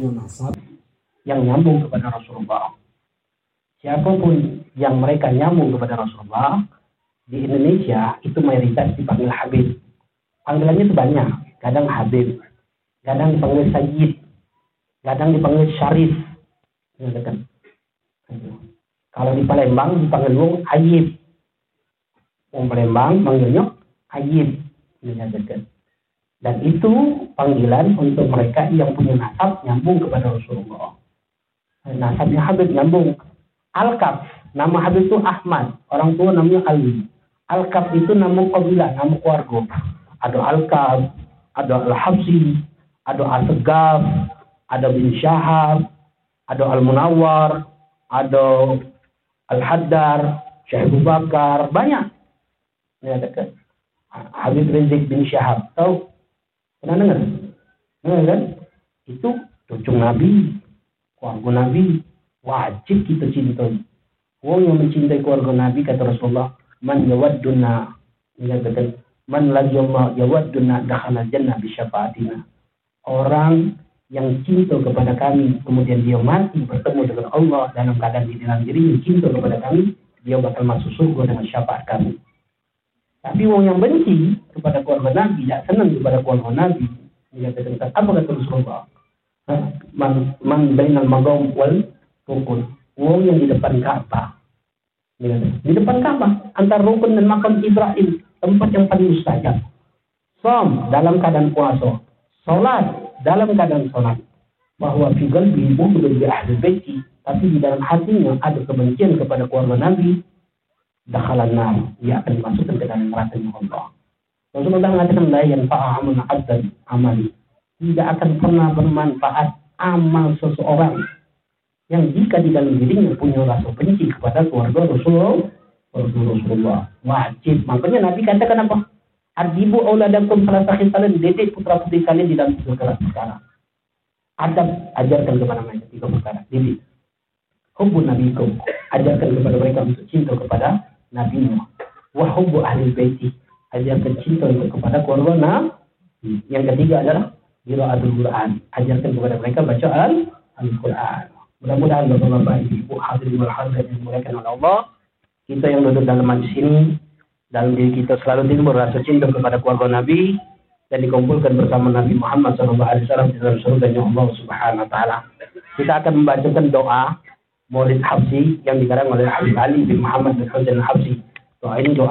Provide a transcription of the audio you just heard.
punya nasab yang nyambung kepada Rasulullah. Siapapun yang mereka nyambung kepada Rasulullah di Indonesia itu mayoritas dipanggil Habib. Panggilannya itu banyak, kadang Habib, kadang dipanggil Sayyid, kadang dipanggil Syarif. Kalau di Palembang dipanggil Wong Ayib. Wong Palembang manggilnya Ayib. Dan itu panggilan untuk mereka yang punya nasab nyambung kepada Rasulullah. Nasabnya Habib nyambung. Alkab, nama Habib itu Ahmad, orang tua namanya Ali. Alkab itu nama kabilah, nama keluarga. Ada Alkab, ada Al-Habsyi, ada Assegaf, ada bin Syahab, ada Almunawar, ada Alhadar, Syahibul Bakar, banyak. Ya, dekat. Habib Rizik Bin Syahab, tahu? Pernah dengar? Dengar kan? Itu cucu Nabi, keluarga Nabi, wajib kita cintai. Orang yang mencintai keluarga Nabi, kata Rasulullah, man yawadduna, ya, dekat. Man lajumma yawadduna dakhala jannah bisyafaatina. Orang yang cinta kepada kami, kemudian dia mati bertemu dengan Allah dalam keadaan di dalam dirinya cinta kepada kami, dia bakal masuk surga dengan syafaat kami. Tapi orang yang benci kepada keluarga Nabi, tidak senang kepada keluarga Nabi, dia kata, apa kata Rasulullah? Man bainal maghaum wal rukun. Orang yang di depan Ka'bah, di depan Ka'bah, antara rukun dan makam Ibrahim, tempat yang paling mustajab. Shom dalam keadaan puasa, salat dalam keadaan sholat, bahwa figal bimu menjadi ahli baiti, tapi di dalam hatinya ada kebencian kepada keluarga Nabi, dakhalan nar, ia akan dimasukkan ke dalam neraka Allah. Rasulullah mengatakan la yanfa'u amalun 'abdan amali, tidak akan pernah bermanfaat amal seseorang yang jika di dalam dirinya punya rasa benci kepada keluarga Rasulullah. Wajib. Makanya Nabi katakan apa? Adibu auladakum salasahin salin, dedek putra putri kalian di dalam segala perkara. Adab, ajarkan kepada mereka tiga perkara. Didik, hubbu nabikum, ajarkan kepada mereka untuk cinta kepada nabimu. Wa hubbu ahli baiti, ajarkan cinta kepada keluarga Nabi. Yang ketiga adalah qiraatul Quran, ajarkan kepada mereka bacaan Al-Quran. Mudah-mudahan Bapak-bapak, Ibu, hadirin wal hadirat yang dimuliakan oleh Allah, kita yang duduk dalam majlis ini dalam diri kita selalu timbul rasa cinta kepada keluarga Nabi dan dikumpulkan bersama Nabi Muhammad SAW di dalam surganya Allah Subhanahu Wa Taala. Kita akan membacakan doa Maulid Habsyi yang dikarang oleh Habib Ali bin Muhammad bin Husein al-Habsyi. Doa ini doa